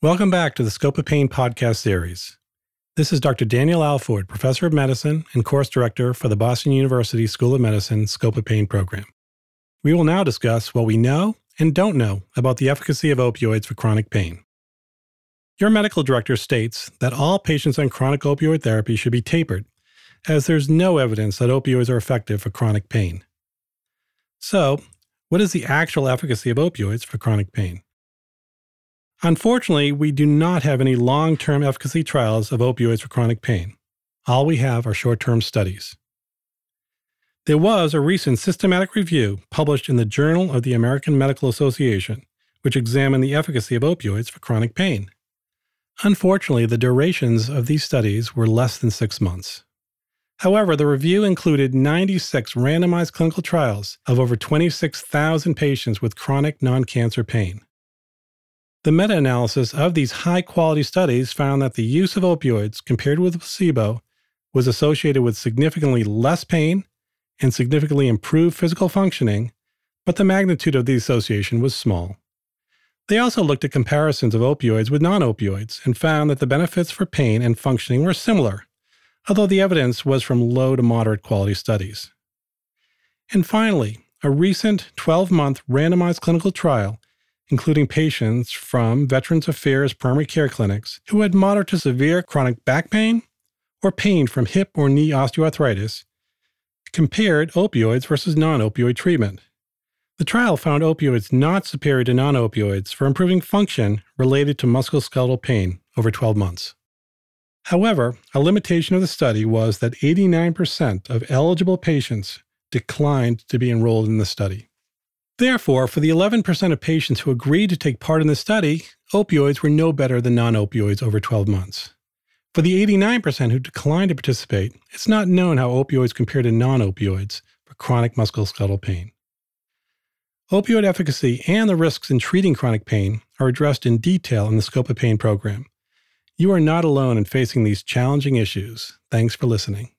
Welcome back to the Scope of Pain podcast series. This is Dr. Daniel Alford, Professor of Medicine and Course Director for the Boston University School of Medicine Scope of Pain program. We will now discuss what we know and don't know about the efficacy of opioids for chronic pain. Your medical director states that all patients on chronic opioid therapy should be tapered, as there's no evidence that opioids are effective for chronic pain. So, what is the actual efficacy of opioids for chronic pain? Unfortunately, we do not have any long-term efficacy trials of opioids for chronic pain. All we have are short-term studies. There was a recent systematic review published in the Journal of the American Medical Association, which examined the efficacy of opioids for chronic pain. Unfortunately, the durations of these studies were less than 6 months. However, the review included 96 randomized clinical trials of over 26,000 patients with chronic non-cancer pain. The meta-analysis of these high-quality studies found that the use of opioids compared with placebo was associated with significantly less pain and significantly improved physical functioning, but the magnitude of the association was small. They also looked at comparisons of opioids with non-opioids and found that the benefits for pain and functioning were similar, although the evidence was from low to moderate quality studies. And finally, a recent 12-month randomized clinical trial including patients from Veterans Affairs primary care clinics who had moderate to severe chronic back pain or pain from hip or knee osteoarthritis, compared opioids versus non-opioid treatment. The trial found opioids not superior to non-opioids for improving function related to musculoskeletal pain over 12 months. However, a limitation of the study was that 89% of eligible patients declined to be enrolled in the study. Therefore, for the 11% of patients who agreed to take part in the study, opioids were no better than non-opioids over 12 months. For the 89% who declined to participate, it's not known how opioids compare to non-opioids for chronic musculoskeletal pain. Opioid efficacy and the risks in treating chronic pain are addressed in detail in the Scope of Pain program. You are not alone in facing these challenging issues. Thanks for listening.